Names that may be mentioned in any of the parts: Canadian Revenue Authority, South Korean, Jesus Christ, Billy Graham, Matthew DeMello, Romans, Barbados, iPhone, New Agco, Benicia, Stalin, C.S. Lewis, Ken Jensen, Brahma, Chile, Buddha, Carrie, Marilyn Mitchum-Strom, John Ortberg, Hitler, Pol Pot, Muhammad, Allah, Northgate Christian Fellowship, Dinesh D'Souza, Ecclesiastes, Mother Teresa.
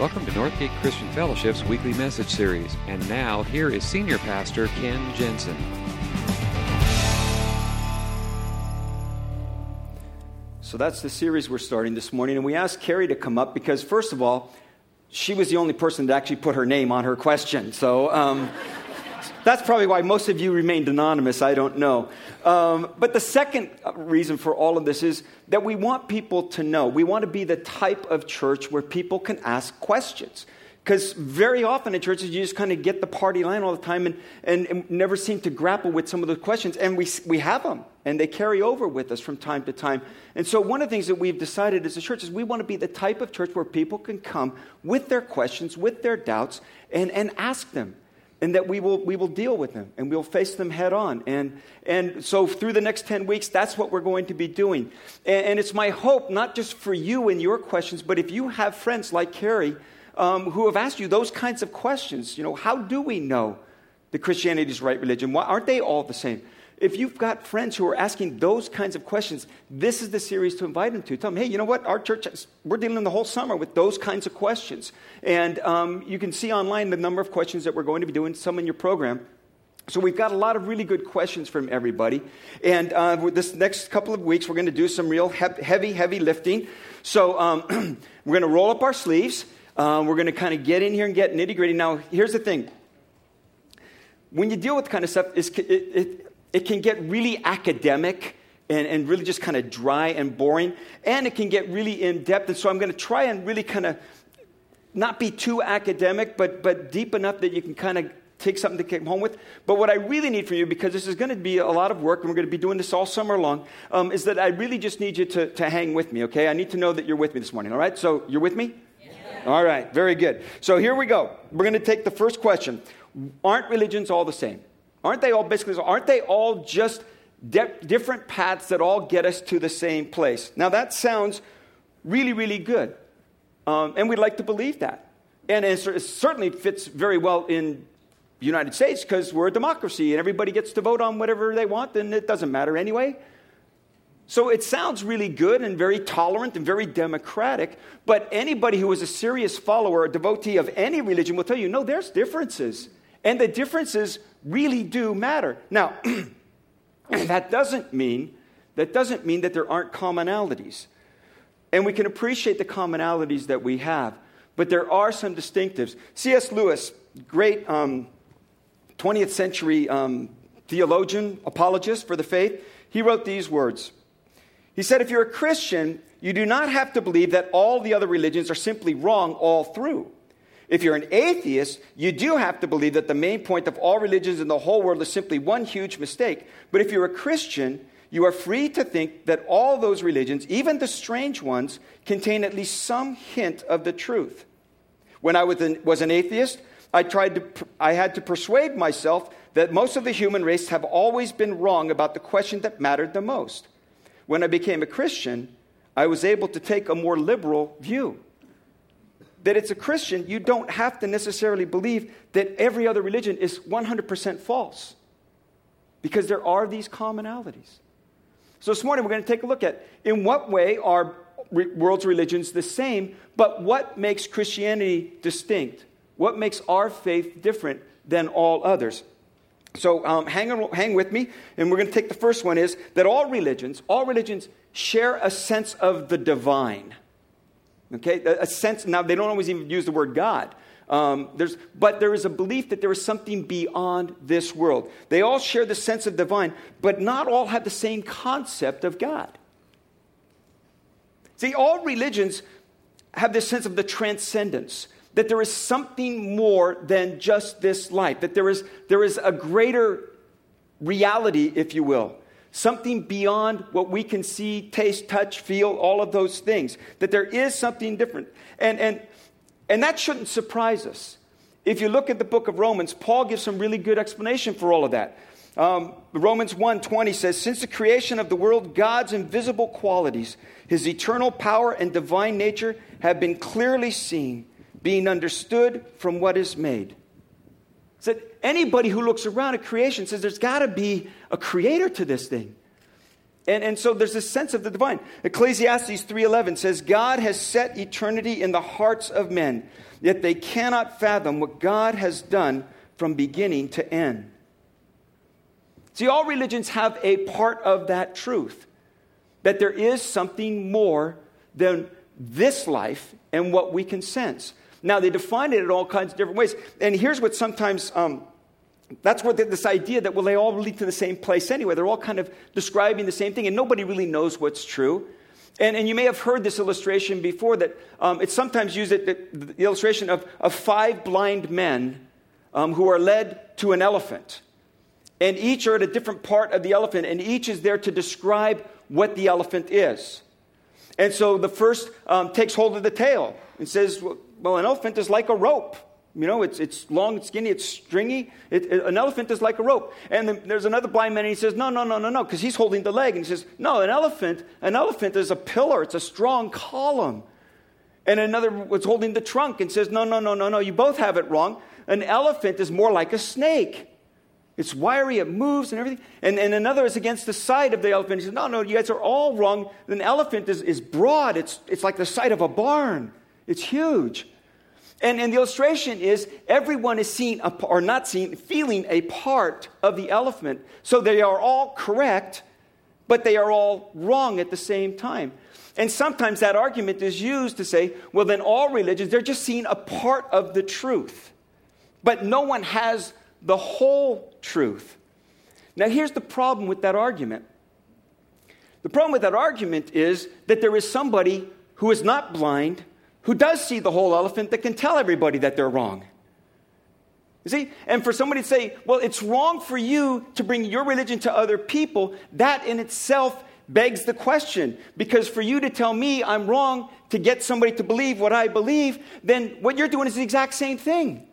Welcome to Northgate Christian Fellowship's weekly message series. And now, here is Senior Pastor Ken Jensen. So that's the series we're starting this morning. And we asked Carrie to come up because, first of all, she was the only person that actually put her name on her question. So that's probably why most of you remained anonymous. I don't know. But the second reason for all of this is that we want people to know. We want to be the type of church where people can ask questions. Because very often in churches, you just kind of get the party line all the time and never seem to grapple with some of the questions. And we have them, and they carry over with us from time to time. And so one of the things that we've decided as a church is we want to be the type of church where people can come with their questions, with their doubts, and ask them. And that we will deal with them, and we'll face them head on. And so through the next 10 weeks, that's what we're going to be doing. And it's my hope, not just for you and your questions, but if you have friends like Carrie who have asked you those kinds of questions, you know, how do we know that Christianity is right religion? Why aren't they all the same? If you've got friends who are asking those kinds of questions, this is the series to invite them to. Tell them, hey, you know what? Our church, we're dealing the whole summer with those kinds of questions. And you can see online the number of questions that we're going to be doing, some in your program. So we've got a lot of really good questions from everybody. And this next couple of weeks, we're going to do some real heavy lifting. So we're going to roll up our sleeves. We're going to kind of get in here and get nitty-gritty. Now, here's the thing. When you deal with the kind of stuff, it can get really academic and really just kind of dry and boring, and it can get really in-depth. And so I'm going to try and really kind of not be too academic, but deep enough that you can kind of take something to come home with. But what I really need from you, because this is going to be a lot of work, and we're going to be doing this all summer long, is that I really just need you to hang with me, okay? I need to know that you're with me this morning, all right? So you're with me? Yeah. All right, very good. So here we go. We're going to take the first question. Aren't religions all the same? Aren't they all just different paths that all get us to the same place? Now, that sounds really, really good, and we'd like to believe that. And it certainly fits very well in the United States because we're a democracy, and everybody gets to vote on whatever they want, and it doesn't matter anyway. So it sounds really good and very tolerant and very democratic, but anybody who is a serious follower or devotee of any religion will tell you, no, there's differences. And the differences really do matter. Now, that doesn't mean that there aren't commonalities. And we can appreciate the commonalities that we have, but there are some distinctives. C.S. Lewis, great 20th century theologian, apologist for the faith, he wrote these words. He said, if you're a Christian, you do not have to believe that all the other religions are simply wrong all through. If you're an atheist, you do have to believe that the main point of all religions in the whole world is simply one huge mistake. But if you're a Christian, you are free to think that all those religions, even the strange ones, contain at least some hint of the truth. When I was an atheist, I had to persuade myself that most of the human race have always been wrong about the question that mattered the most. When I became a Christian, I was able to take a more liberal view. That it's a Christian, you don't have to necessarily believe that every other religion is 100% false. Because there are these commonalities. So this morning we're going to take a look at in what way are world's religions the same, but what makes Christianity distinct? What makes our faith different than all others? So hang with me, and we're going to take the first one is that all religions share a sense of the divine. Okay, a sense, now they don't always even use the word God, but there is a belief that there is something beyond this world. They all share the sense of divine, but not all have the same concept of God. See, all religions have this sense of the transcendence, that there is something more than just this life, that there is a greater reality, if you will. Something beyond what we can see, taste, touch, feel, all of those things. That there is something different. And that shouldn't surprise us. If you look at the book of Romans, Paul gives some really good explanation for all of that. Romans 1:20 says, since the creation of the world, God's invisible qualities, his eternal power and divine nature have been clearly seen, being understood from what is made. So anybody who looks around at creation says there's got to be a creator to this thing. And so there's this sense of the divine. Ecclesiastes 3:11 says, God has set eternity in the hearts of men, yet they cannot fathom what God has done from beginning to end. See, all religions have a part of that truth, that there is something more than this life and what we can sense. Now, they define it in all kinds of different ways. And here's what sometimes... that's where this idea that, well, they all lead to the same place anyway. They're all kind of describing the same thing, and nobody really knows what's true. And you may have heard this illustration before that it's sometimes used, the illustration of five blind men who are led to an elephant. And each are at a different part of the elephant, and each is there to describe what the elephant is. And so the first takes hold of the tail and says, well, an elephant is like a rope. You know, it's long, it's skinny, it's stringy. An elephant is like a rope. And there's another blind man, and he says, no, because he's holding the leg. And he says, no, an elephant is a pillar. It's a strong column. And another was holding the trunk and says, no, you both have it wrong. An elephant is more like a snake. It's wiry, it moves and everything. And another is against the side of the elephant. He says, no, you guys are all wrong. An elephant is broad. It's like the side of a barn. It's huge. And the illustration is everyone is seen, or not seen, feeling a part of the elephant. So they are all correct, but they are all wrong at the same time. And sometimes that argument is used to say, well, then all religions, they're just seeing a part of the truth. But no one has the whole truth. Now, here's the problem with that argument. The problem with that argument is that there is somebody who is not blind, who does see the whole elephant, that can tell everybody that they're wrong. You see? And for somebody to say, well, it's wrong for you to bring your religion to other people, that in itself begs the question. Because for you to tell me I'm wrong to get somebody to believe what I believe, then what you're doing is the exact same thing.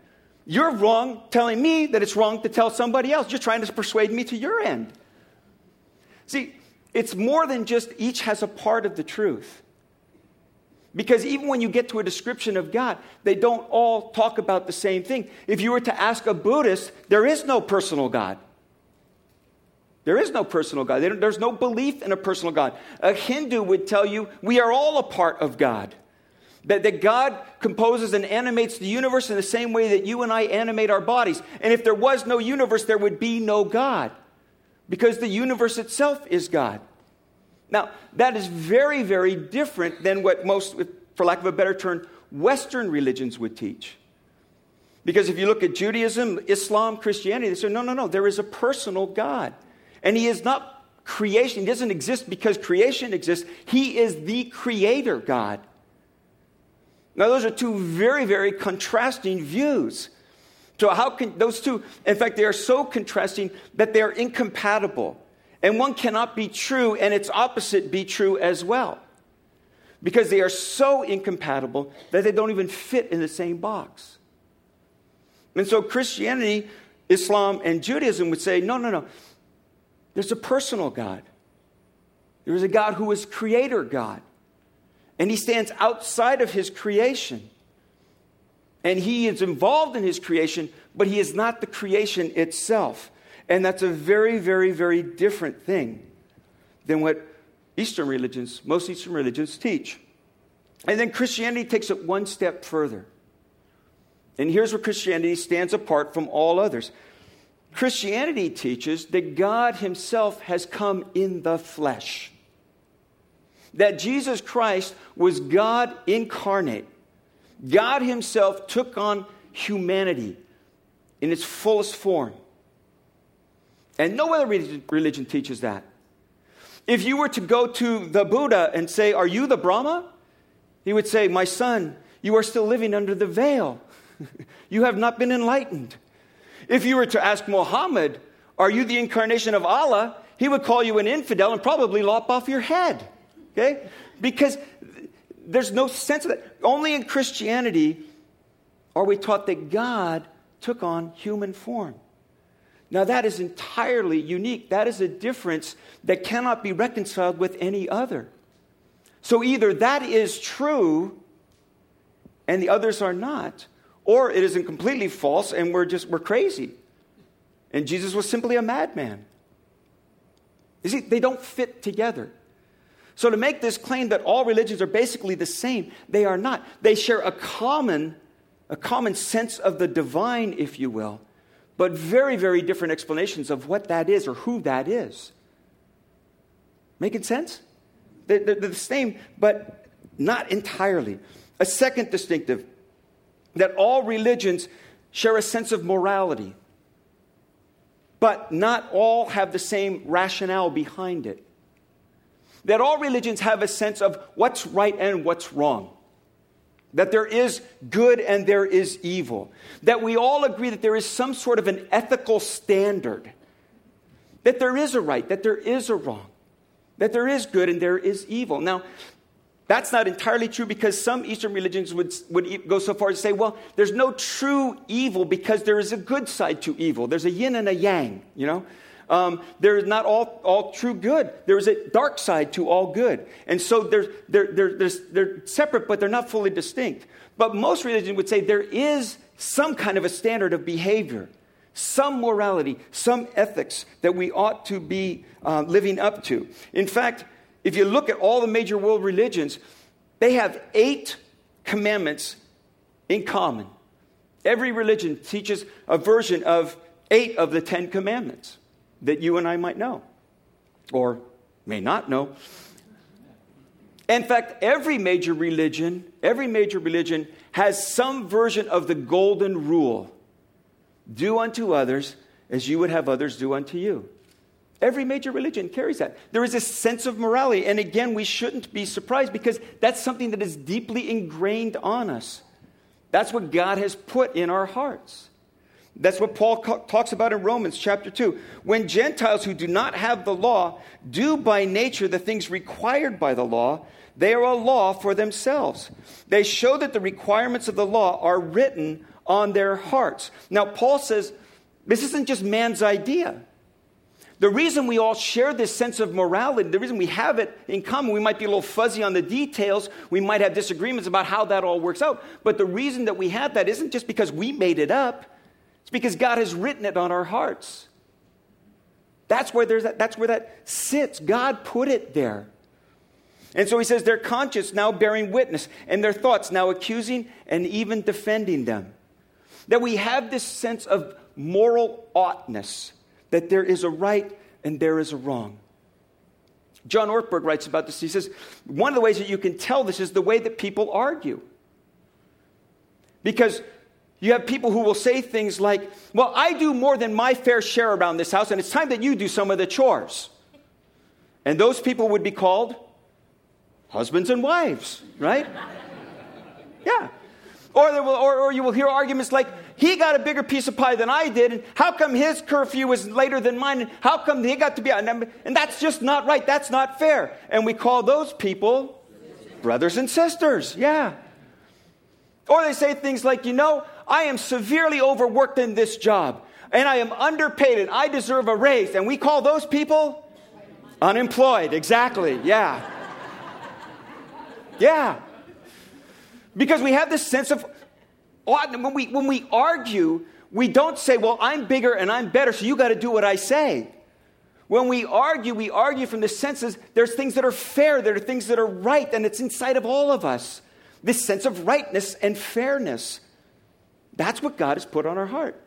You're wrong telling me that it's wrong to tell somebody else. You're trying to persuade me to your end. See, it's more than just each has a part of the truth. Because even when you get to a description of God, they don't all talk about the same thing. If you were to ask a Buddhist, there is no personal God. There is no personal God. There's no belief in a personal God. A Hindu would tell you, we are all a part of God. That God composes and animates the universe in the same way that you and I animate our bodies. And if there was no universe, there would be no God. Because the universe itself is God. Now, that is very, very different than what most, for lack of a better term, Western religions would teach. Because if you look at Judaism, Islam, Christianity, they say, no, there is a personal God. And he is not creation. He doesn't exist because creation exists. He is the creator God. Now, those are two very, very contrasting views. So how can those two, in fact, they are so contrasting that they are incompatible. And one cannot be true and its opposite be true as well. Because they are so incompatible that they don't even fit in the same box. And so Christianity, Islam, and Judaism would say, no. There's a personal God. There is a God who is creator God. And he stands outside of his creation. And he is involved in his creation, but he is not the creation itself. And that's a very, very, very different thing than what most Eastern religions teach. And then Christianity takes it one step further. And here's where Christianity stands apart from all others. Christianity teaches that God himself has come in the flesh. That Jesus Christ was God incarnate. God himself took on humanity in its fullest form. And no other religion teaches that. If you were to go to the Buddha and say, are you the Brahma? He would say, my son, you are still living under the veil. You have not been enlightened. If you were to ask Muhammad, are you the incarnation of Allah? He would call you an infidel and probably lop off your head. Okay? Because there's no sense of that. Only in Christianity are we taught that God took on human form. Now, that is entirely unique. That is a difference that cannot be reconciled with any other. So either that is true and the others are not, or it isn't completely false and we're crazy. And Jesus was simply a madman. You see, they don't fit together. So to make this claim that all religions are basically the same, they are not. They share a common sense of the divine, if you will, but very, very different explanations of what that is or who that is. Making sense? They're the same, but not entirely. A second distinctive, that all religions share a sense of morality, but not all have the same rationale behind it. That all religions have a sense of what's right and what's wrong. That there is good and there is evil. That we all agree that there is some sort of an ethical standard. That there is a right, that there is a wrong. That there is good and there is evil. Now, that's not entirely true because some Eastern religions would go so far as to say, well, there's no true evil because there is a good side to evil. There's a yin and a yang, you know. There is not all true good. There is a dark side to all good. And so they're separate, but they're not fully distinct. But most religions would say there is some kind of a standard of behavior, some morality, some ethics that we ought to be living up to. In fact, if you look at all the major world religions, they have 8 commandments in common. Every religion teaches a version of 8 of the 10 commandments that you and I might know or may not know. In fact, every major religion has some version of the golden rule. Do unto others as you would have others do unto you. Every major religion carries that. There is a sense of morality. And again, we shouldn't be surprised because that's something that is deeply ingrained on us. That's what God has put in our hearts. That's what Paul talks about in Romans chapter 2. When Gentiles who do not have the law do by nature the things required by the law, they are a law for themselves. They show that the requirements of the law are written on their hearts. Now, Paul says this isn't just man's idea. The reason we all share this sense of morality, the reason we have it in common, we might be a little fuzzy on the details, we might have disagreements about how that all works out, but the reason that we have that isn't just because we made it up. It's because God has written it on our hearts. That's where that sits. God put it there. And so he says, their conscience now bearing witness, and their thoughts now accusing and even defending them. That we have this sense of moral oughtness, that there is a right and there is a wrong. John Ortberg writes about this. He says, one of the ways that you can tell this is the way that people argue. Because you have people who will say things like, well, I do more than my fair share around this house, and it's time that you do some of the chores. And those people would be called husbands and wives, right? Yeah. Or you will hear arguments like, he got a bigger piece of pie than I did, and how come his curfew was later than mine, and how come he got to be out? And that's just not right. That's not fair. And we call those people brothers and sisters, yeah. Or they say things like, you know, I am severely overworked in this job, and I am underpaid, and I deserve a raise. And we call those people unemployed. Exactly, yeah. Yeah. Because we have this sense of, when we argue, we don't say, well, I'm bigger and I'm better, so you got to do what I say. When we argue from the senses, there's things that are fair, there are things that are right, and it's inside of all of us. This sense of rightness and fairness. That's what God has put on our heart.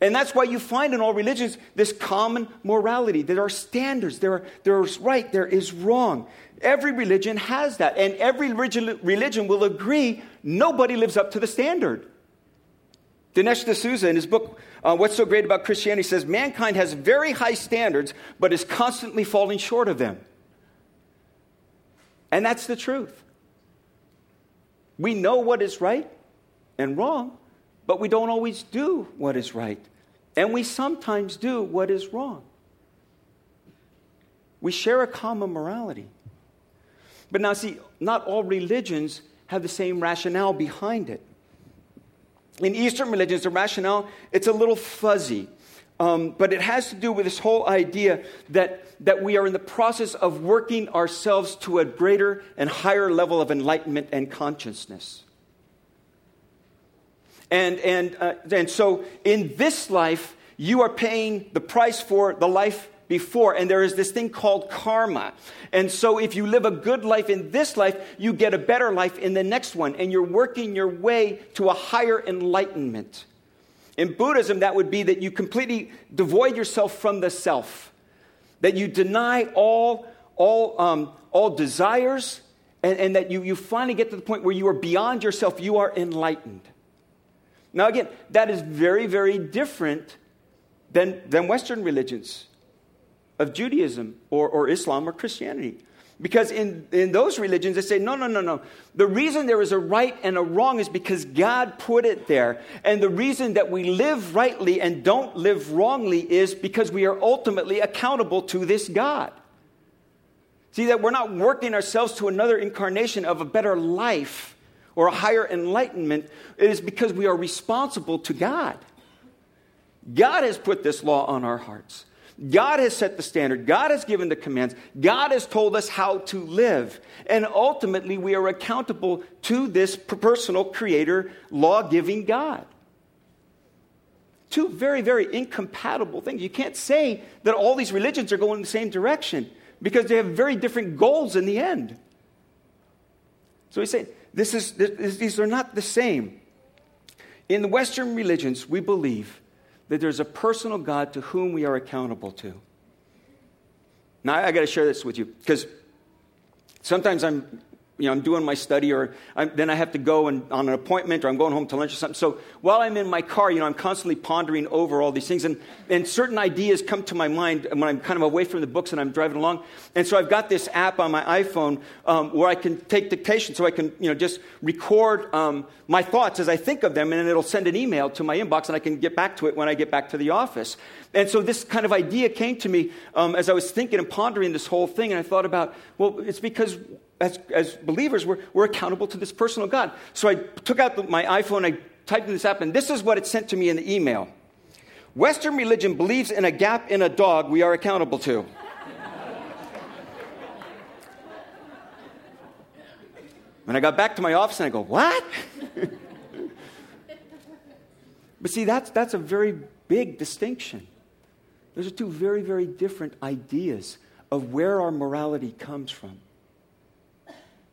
And that's why you find in all religions this common morality. There are standards. There is right. There is wrong. Every religion has that. And every religion will agree nobody lives up to the standard. Dinesh D'Souza, in his book, What's So Great About Christianity, says, mankind has very high standards, but is constantly falling short of them. And that's the truth. We know what is right and wrong, but we don't always do what is right. And we sometimes do what is wrong. We share a common morality. But now see, not all religions have the same rationale behind it. In Eastern religions, the rationale, it's a little fuzzy. But it has to do with this whole idea that we are in the process of working ourselves to a greater and higher level of enlightenment and consciousness. And so in this life, you are paying the price for the life before. And there is this thing called karma. And so if you live a good life in this life, you get a better life in the next one. And you're working your way to a higher enlightenment. In Buddhism, that would be that you completely devoid yourself from the self. That you deny all desires, and that you finally get to the point where you are beyond yourself. You are enlightened. Now, again, that is very, very different than Western religions of Judaism or Islam or Christianity. Because in those religions, they say, no. The reason there is a right and a wrong is because God put it there. And the reason that we live rightly and don't live wrongly is because we are ultimately accountable to this God. See, that we're not working ourselves to another incarnation of a better life or a higher enlightenment. It is because we are responsible to God. God has put this law on our hearts. God has set the standard. God has given the commands. God has told us how to live. And ultimately, we are accountable to this personal creator, law-giving God. Two very, very incompatible things. You can't say that all these religions are going in the same direction because they have very different goals in the end. So he's saying, these are not the same. In the Western religions, we believe that there's a personal God to whom we are accountable to. Now, I got to share this with you because sometimes I'm doing my study, or then I have to go on an appointment, or I'm going home to lunch or something. So while I'm in my car, I'm constantly pondering over all these things, and certain ideas come to my mind when I'm kind of away from the books and I'm driving along. And so I've got this app on my iPhone where I can take dictation, so I can just record my thoughts as I think of them, and then it'll send an email to my inbox, and I can get back to it when I get back to the office. And so this kind of idea came to me as I was thinking and pondering this whole thing, and I thought about, well, it's because as believers, we're accountable to this personal God. So I took out my iPhone, I typed in this app, and this is what it sent to me in the email. Western religion believes in a gap in a dog we are accountable to. When I got back to my office, and I go, what? But see, that's a very big distinction. Those are two very, very different ideas of where our morality comes from.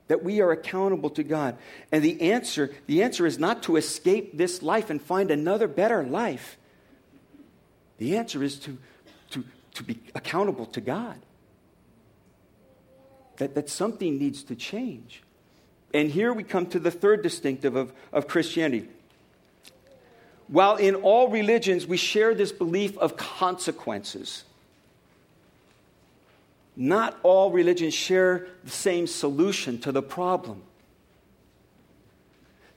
That we are accountable to God. And the answer is not to escape this life and find another better life. The answer is to be accountable to God. That something needs to change. And here we come to the third distinctive of Christianity. While in all religions we share this belief of consequences, not all religions share the same solution to the problem.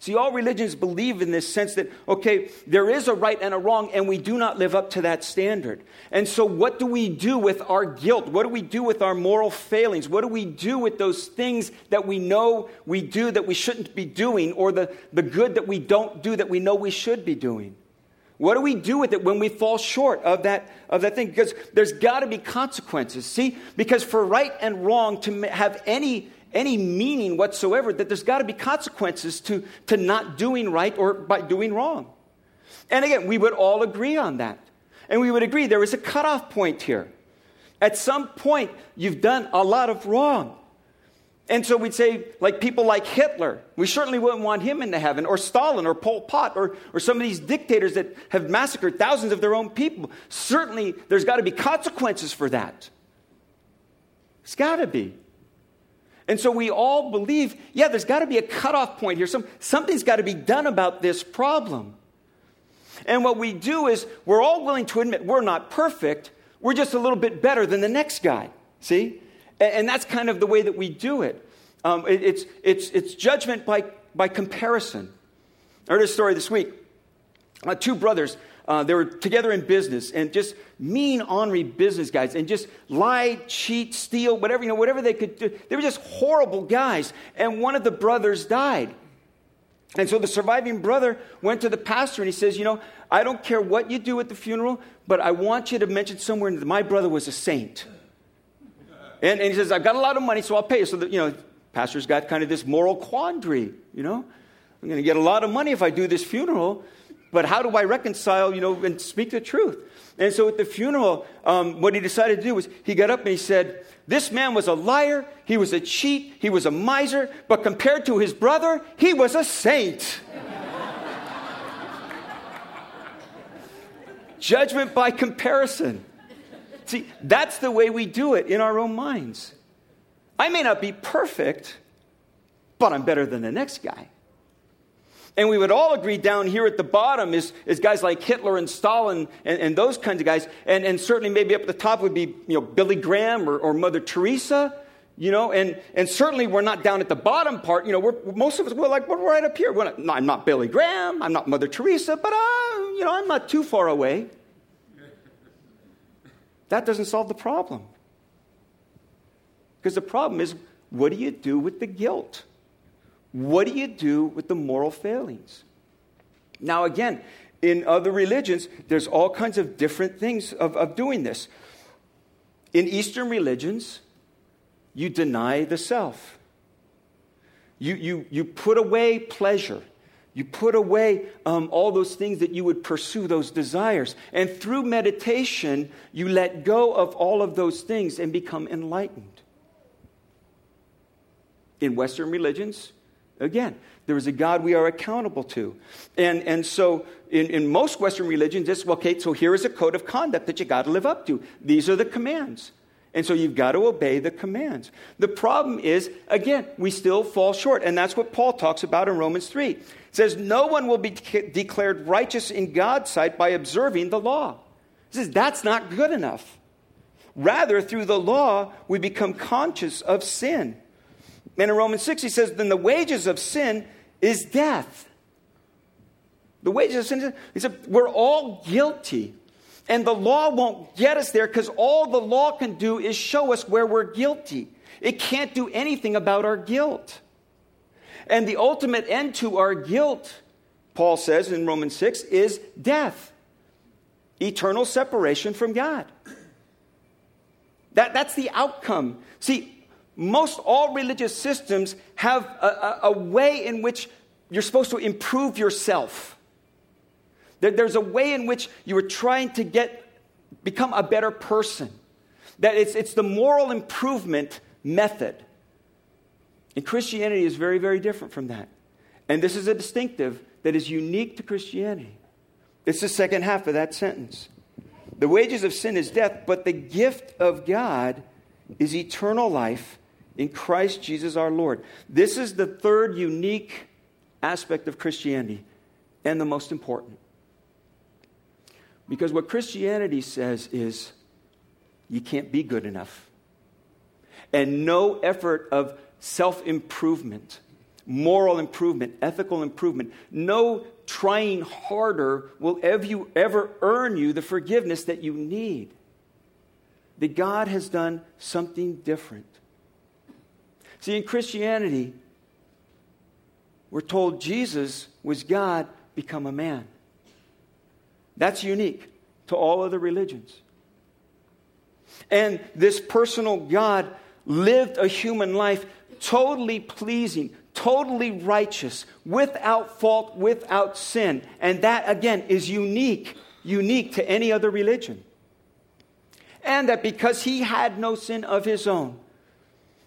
See, all religions believe in this sense that, okay, there is a right and a wrong, and we do not live up to that standard. And so what do we do with our guilt? What do we do with our moral failings? What do we do with those things that we know we do that we shouldn't be doing, or the good that we don't do that we know we should be doing? What do we do with it when we fall short of that thing? Because there's got to be consequences, see? Because for right and wrong to have any meaning whatsoever, that there's got to be consequences to not doing right or by doing wrong. And again, we would all agree on that. And we would agree there is a cutoff point here. At some point, you've done a lot of wrong. And so we'd say, like people like Hitler, we certainly wouldn't want him into heaven, or Stalin, or Pol Pot, or some of these dictators that have massacred thousands of their own people. Certainly, there's got to be consequences for that. It's got to be. And so we all believe, yeah, there's got to be a cutoff point here. Something's got to be done about this problem. And what we do is we're all willing to admit we're not perfect. We're just a little bit better than the next guy, see? And that's kind of the way that we do it. It's judgment by comparison. I heard a story this week. Two brothers, they were together in business, and just mean, ornery business guys, and just lie, cheat, steal, whatever they could do. They were just horrible guys. And one of the brothers died. And so the surviving brother went to the pastor, and he says, I don't care what you do at the funeral, but I want you to mention somewhere that my brother was a saint. And he says, I've got a lot of money, so I'll pay you. So, pastor's got kind of this moral quandary. I'm going to get a lot of money if I do this funeral, But how do I reconcile, you know, and speak the truth? And so at the funeral, what he decided to do was he got up and he said, this man was a liar, he was a cheat, he was a miser, but compared to his brother, he was a saint. Judgment by comparison. See, that's the way we do it in our own minds. I may not be perfect, but I'm better than the next guy. And we would all agree down here at the bottom is guys like Hitler and Stalin and those kinds of guys. And certainly maybe up at the top would be, you know, Billy Graham or Mother Teresa, you know. And certainly we're not down at the bottom part. You know, most of us, we're right up here. I'm not Billy Graham. I'm not Mother Teresa. But, you know, I'm not too far away. That doesn't solve the problem. Because the problem is, what do you do with the guilt? What do you do with the moral failings? Now, again, in other religions, there's all kinds of different things of doing this. In Eastern religions, you deny the self. You put away pleasure. You put away all those things that you would pursue, those desires. And through meditation, you let go of all of those things and become enlightened. In Western religions, again, there is a God we are accountable to. And so in most Western religions, it's, okay, so here is a code of conduct that you got to live up to. These are the commands. And so you've got to obey the commands. The problem is, again, we still fall short. And that's what Paul talks about in Romans 3. It says, no one will be declared righteous in God's sight by observing the law. He says, that's not good enough. Rather, through the law, we become conscious of sin. And in Romans 6, he says, then the wages of sin is death. The wages of sin is death. He said, we're all guilty. And the law won't get us there because all the law can do is show us where we're guilty. It can't do anything about our guilt. And the ultimate end to our guilt, Paul says in Romans 6, is death. Eternal separation from God. That's the outcome. See, most all religious systems have a way in which you're supposed to improve yourself. There's a way in which you are trying to become a better person. That it's the moral improvement method. And Christianity is very, very different from that. And this is a distinctive that is unique to Christianity. It's the second half of that sentence. The wages of sin is death, but the gift of God is eternal life in Christ Jesus our Lord. This is the third unique aspect of Christianity, and the most important. Because what Christianity says is, you can't be good enough. And no effort of self-improvement, moral improvement, ethical improvement, no trying harder will ever earn you the forgiveness that you need. That God has done something different. See, in Christianity, we're told Jesus was God, become a man. That's unique to all other religions. And this personal God lived a human life totally pleasing, totally righteous, without fault, without sin. And that, again, is unique to any other religion. And that because he had no sin of his own,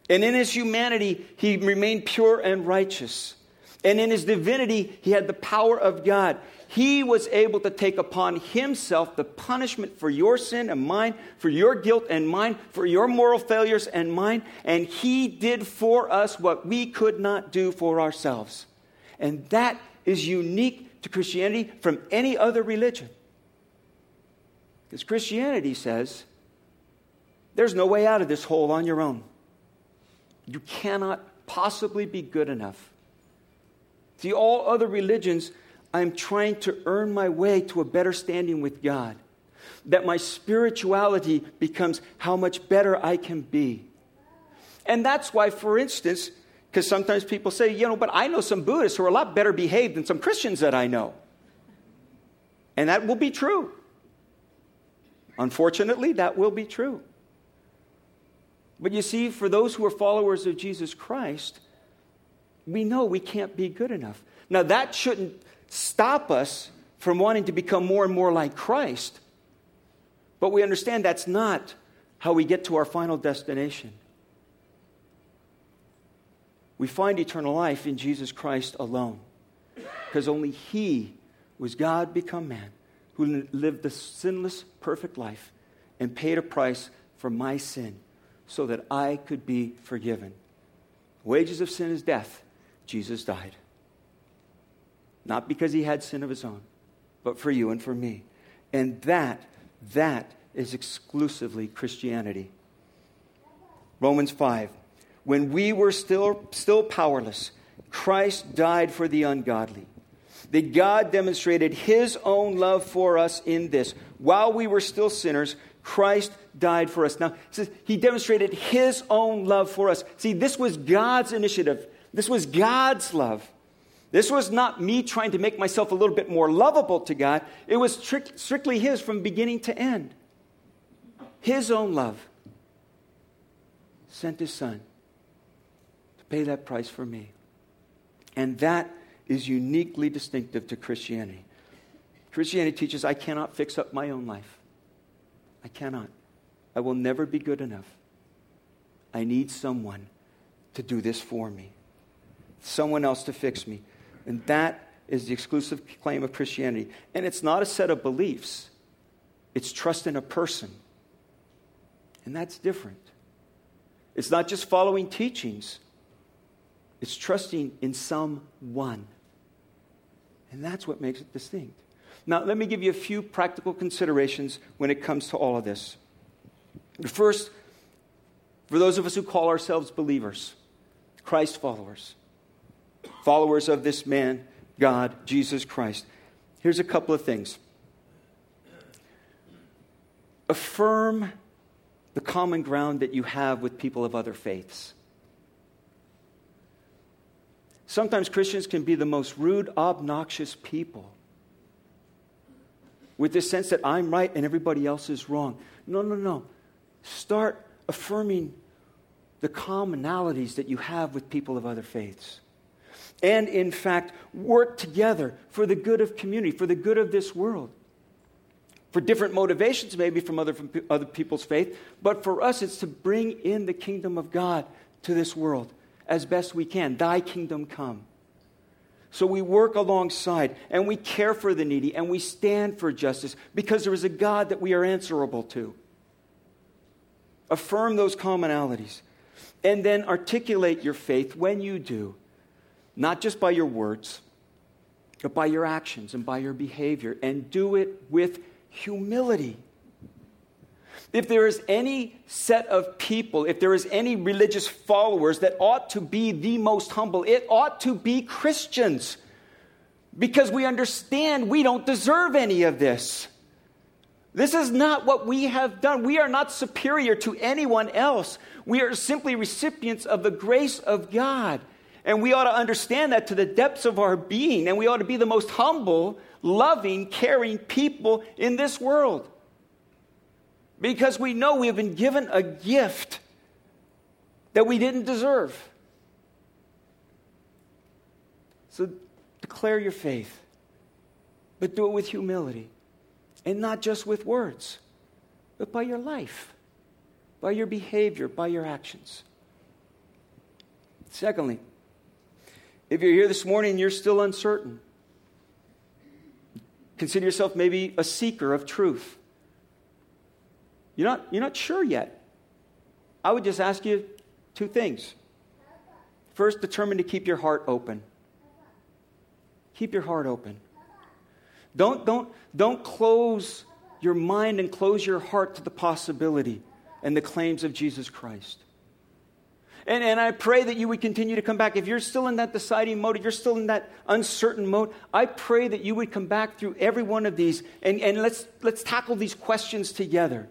and in his humanity, he remained pure and righteous, and in his divinity, he had the power of God. He was able to take upon himself the punishment for your sin and mine, for your guilt and mine, for your moral failures and mine, and he did for us what we could not do for ourselves. And that is unique to Christianity from any other religion. Because Christianity says, there's no way out of this hole on your own. You cannot possibly be good enough. See, all other religions, I'm trying to earn my way to a better standing with God. That my spirituality becomes how much better I can be. And that's why, for instance, because sometimes people say, you know, but I know some Buddhists who are a lot better behaved than some Christians that I know. And that will be true. Unfortunately, that will be true. But you see, for those who are followers of Jesus Christ, we know we can't be good enough. Now, that shouldn't stop us from wanting to become more and more like Christ. But we understand that's not how we get to our final destination. We find eternal life in Jesus Christ alone, because only He was God become man, who lived the sinless, perfect life and paid a price for my sin so that I could be forgiven. Wages of sin is death. Jesus died. Not because He had sin of His own, but for you and for me. And that is exclusively Christianity. Romans 5. When we were still powerless, Christ died for the ungodly. That God demonstrated His own love for us in this: while we were still sinners, Christ died for us. Now, it says He demonstrated His own love for us. See, this was God's initiative. This was God's love. This was not me trying to make myself a little bit more lovable to God. It was strictly His from beginning to end. His own love sent His Son to pay that price for me. And that is uniquely distinctive to Christianity. Christianity teaches I cannot fix up my own life. I cannot. I will never be good enough. I need someone to do this for me. Someone else to fix me. And that is the exclusive claim of Christianity. And it's not a set of beliefs. It's trust in a person. And that's different. It's not just following teachings. It's trusting in someone. And that's what makes it distinct. Now, let me give you a few practical considerations when it comes to all of this. First, for those of us who call ourselves believers, Christ followers, followers of this man, God, Jesus Christ, here's a couple of things. Affirm the common ground that you have with people of other faiths. Sometimes Christians can be the most rude, obnoxious people, with this sense that I'm right and everybody else is wrong. No. Start affirming the commonalities that you have with people of other faiths. And in fact, work together for the good of community, for the good of this world. For different motivations maybe from other people's faith, but for us it's to bring in the kingdom of God to this world as best we can. Thy kingdom come. So we work alongside, and we care for the needy, and we stand for justice, because there is a God that we are answerable to. Affirm those commonalities. And then articulate your faith when you do, not just by your words, but by your actions and by your behavior, and do it with humility. If there is any set of people, if there is any religious followers that ought to be the most humble, it ought to be Christians, because we understand we don't deserve any of this. This is not what we have done. We are not superior to anyone else. We are simply recipients of the grace of God, and we ought to understand that to the depths of our being, and we ought to be the most humble, loving, caring people in this world. Because we know we have been given a gift that we didn't deserve. So declare your faith, but do it with humility. And not just with words, but by your life, by your behavior, by your actions. Secondly, if you're here this morning and you're still uncertain, consider yourself maybe a seeker of truth. You're not sure yet. I would just ask you two things. First, determine to keep your heart open. Keep your heart open. Don't close your mind and close your heart to the possibility and the claims of Jesus Christ. And I pray that you would continue to come back. If you're still in that deciding mode, if you're still in that uncertain mode, I pray that you would come back through every one of these and let's tackle these questions together.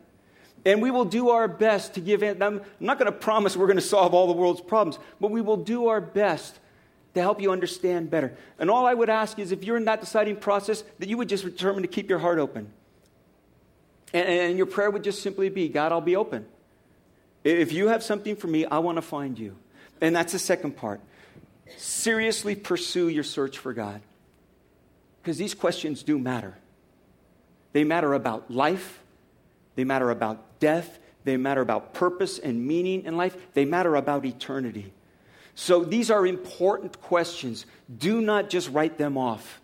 And we will do our best to give in. I'm not going to promise we're going to solve all the world's problems, but we will do our best to help you understand better. And all I would ask is if you're in that deciding process, that you would just determine to keep your heart open. And your prayer would just simply be, God, I'll be open. If you have something for me, I want to find you. And that's the second part. Seriously pursue your search for God. Because these questions do matter. They matter about life. They matter about death. They matter about purpose and meaning in life. They matter about eternity. So these are important questions. Do not just write them off.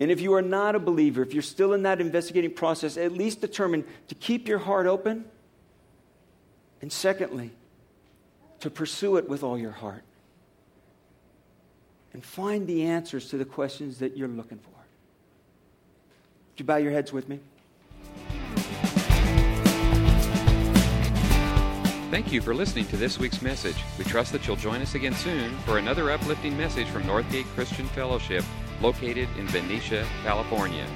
And if you are not a believer, if you're still in that investigating process, at least determine to keep your heart open. And secondly, to pursue it with all your heart. And find the answers to the questions that you're looking for. Would you bow your heads with me? Thank you for listening to this week's message. We trust that you'll join us again soon for another uplifting message from Northgate Christian Fellowship, located in Benicia, California.